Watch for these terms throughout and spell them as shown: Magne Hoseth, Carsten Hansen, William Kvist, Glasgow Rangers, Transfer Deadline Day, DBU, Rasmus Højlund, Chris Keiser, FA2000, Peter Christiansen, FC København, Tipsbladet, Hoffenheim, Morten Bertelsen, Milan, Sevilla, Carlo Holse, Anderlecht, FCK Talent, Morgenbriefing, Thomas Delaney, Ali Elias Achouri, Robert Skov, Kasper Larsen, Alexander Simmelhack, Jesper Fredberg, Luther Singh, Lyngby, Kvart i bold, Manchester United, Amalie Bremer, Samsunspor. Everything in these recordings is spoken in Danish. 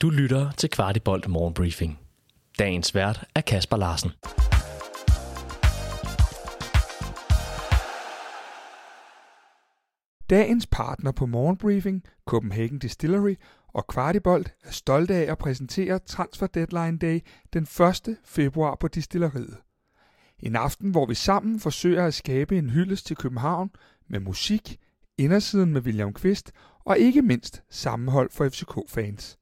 Du lytter til Kvart i bold Morgenbriefing. Dagens vært er Kasper Larsen. Dagens partner på Morgenbriefing, Copenhagen Distillery og Kvart i bold, er stolte af at præsentere Transfer Deadline Day den 1. februar på distilleriet. En aften, hvor vi sammen forsøger at skabe en hyldest til København med musik, indersiden med William Kvist og ikke mindst sammenhold for FCK-fans.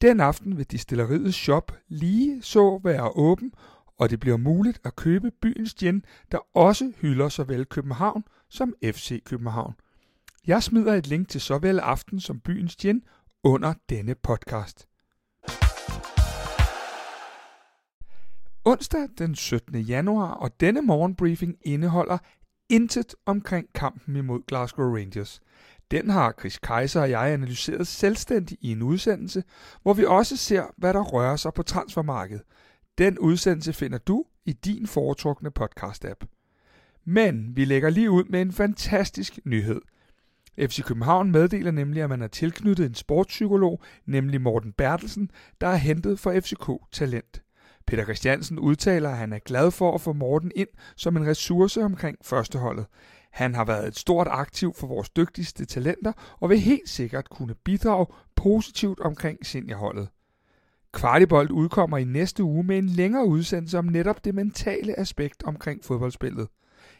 Den aften vil distilleriets shop lige så være åben, og det bliver muligt at købe byens gin, der også hylder såvel København som FC København. Jeg smider et link til såvel aften som byens gin under denne podcast. Onsdag den 17. januar og denne morgenbriefing indeholder intet omkring kampen imod Glasgow Rangers. Den har Chris Keiser og jeg analyseret selvstændigt i en udsendelse, hvor vi også ser, hvad der rører sig på transfermarkedet. Den udsendelse finder du i din foretrukne podcast-app. Men vi lægger lige ud med en fantastisk nyhed. FC København meddeler nemlig, at man har tilknyttet en sportspsykolog, nemlig Morten Bertelsen, der er hentet fra FCK Talent. Peter Christiansen udtaler, at han er glad for at få Morten ind som en ressource omkring førsteholdet. Han har været et stort aktiv for vores dygtigste talenter og vil helt sikkert kunne bidrage positivt omkring seniorholdet. Kvart i bold udkommer i næste uge med en længere udsendelse om netop det mentale aspekt omkring fodboldspillet.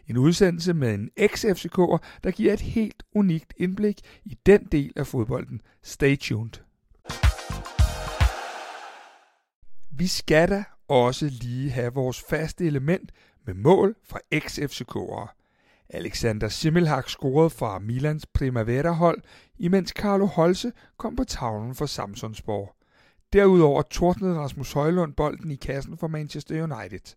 En udsendelse med en ex-FCK'er, der giver et helt unikt indblik i den del af fodbolden. Stay tuned. Vi skal da også lige have vores faste element med mål fra ex-FCK'ere. Alexander Simmelhack scorede fra Milans Primavera-hold, imens Carlo Holse kom på tavlen for Samsunspor. Derudover tordnede Rasmus Højlund bolden i kassen for Manchester United.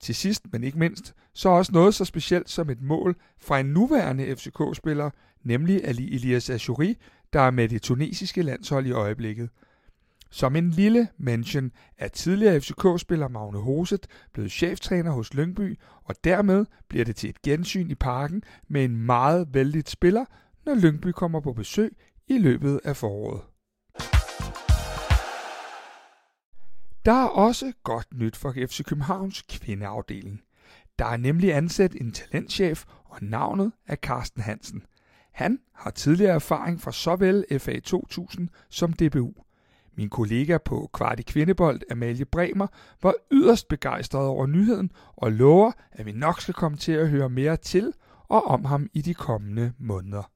Til sidst, men ikke mindst, så også noget så specielt som et mål fra en nuværende FCK-spiller, nemlig Ali Elias Achouri, der er med det tunesiske landshold i øjeblikket. Som en lille mention er tidligere FCK-spiller Magne Hoseth blevet cheftræner hos Lyngby, og dermed bliver det til et gensyn i parken med en meget vældigt spiller, når Lyngby kommer på besøg i løbet af foråret. Der er også godt nyt for FC Københavns kvindeafdeling. Der er nemlig ansat en talentchef, og navnet er Carsten Hansen. Han har tidligere erfaring fra såvel FA2000 som DBU. Min kollega på Kvart i Kvindebold, Amalie Bremer, var yderst begejstret over nyheden og lover, at vi nok skal komme til at høre mere til og om ham i de kommende måneder.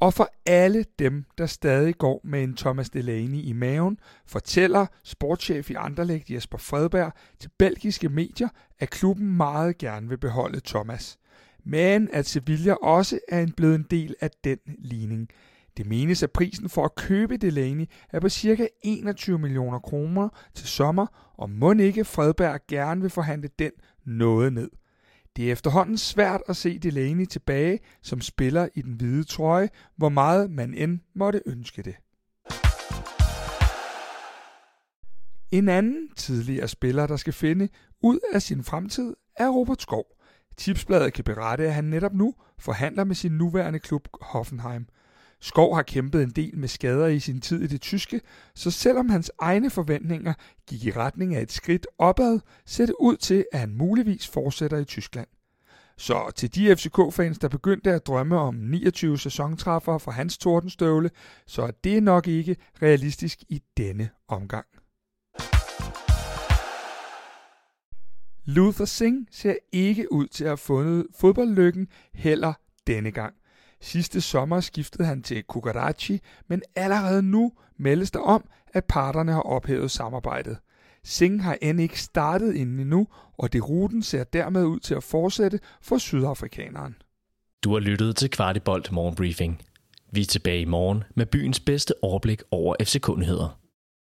Og for alle dem, der stadig går med en Thomas Delaney i maven, fortæller sportschef i Anderlecht Jesper Fredberg til belgiske medier, at klubben meget gerne vil beholde Thomas. Men at Sevilla også er blevet en del af den ligning. Det menes, at prisen for at købe Delaney er på ca. 21 millioner kroner til sommer, og mon ikke Fredberg gerne vil forhandle den noget ned. Det er efterhånden svært at se Delaney tilbage som spiller i den hvide trøje, hvor meget man end måtte ønske det. En anden tidligere spiller, der skal finde ud af sin fremtid, er Robert Skov. Tipsbladet kan berette, at han netop nu forhandler med sin nuværende klub Hoffenheim. Skov har kæmpet en del med skader i sin tid i det tyske, så selvom hans egne forventninger gik i retning af et skridt opad, ser det ud til, at han muligvis fortsætter i Tyskland. Så til de FCK-fans, der begyndte at drømme om 29 sæsontræffere fra hans tordenstøvle, så er det nok ikke realistisk i denne omgang. Luther Singh ser ikke ud til at have fundet fodboldlykken heller denne gang. Sidste sommer skiftede han til Kukarachi, men allerede nu meldes der om, at parterne har ophævet samarbejdet. Singh har end ikke startet inden endnu, og det ruten ser dermed ud til at fortsætte for sydafrikaneren. Du har lyttet til Kvart i bold Morgenbriefing. Vi er tilbage i morgen med byens bedste overblik over FC-nyheder.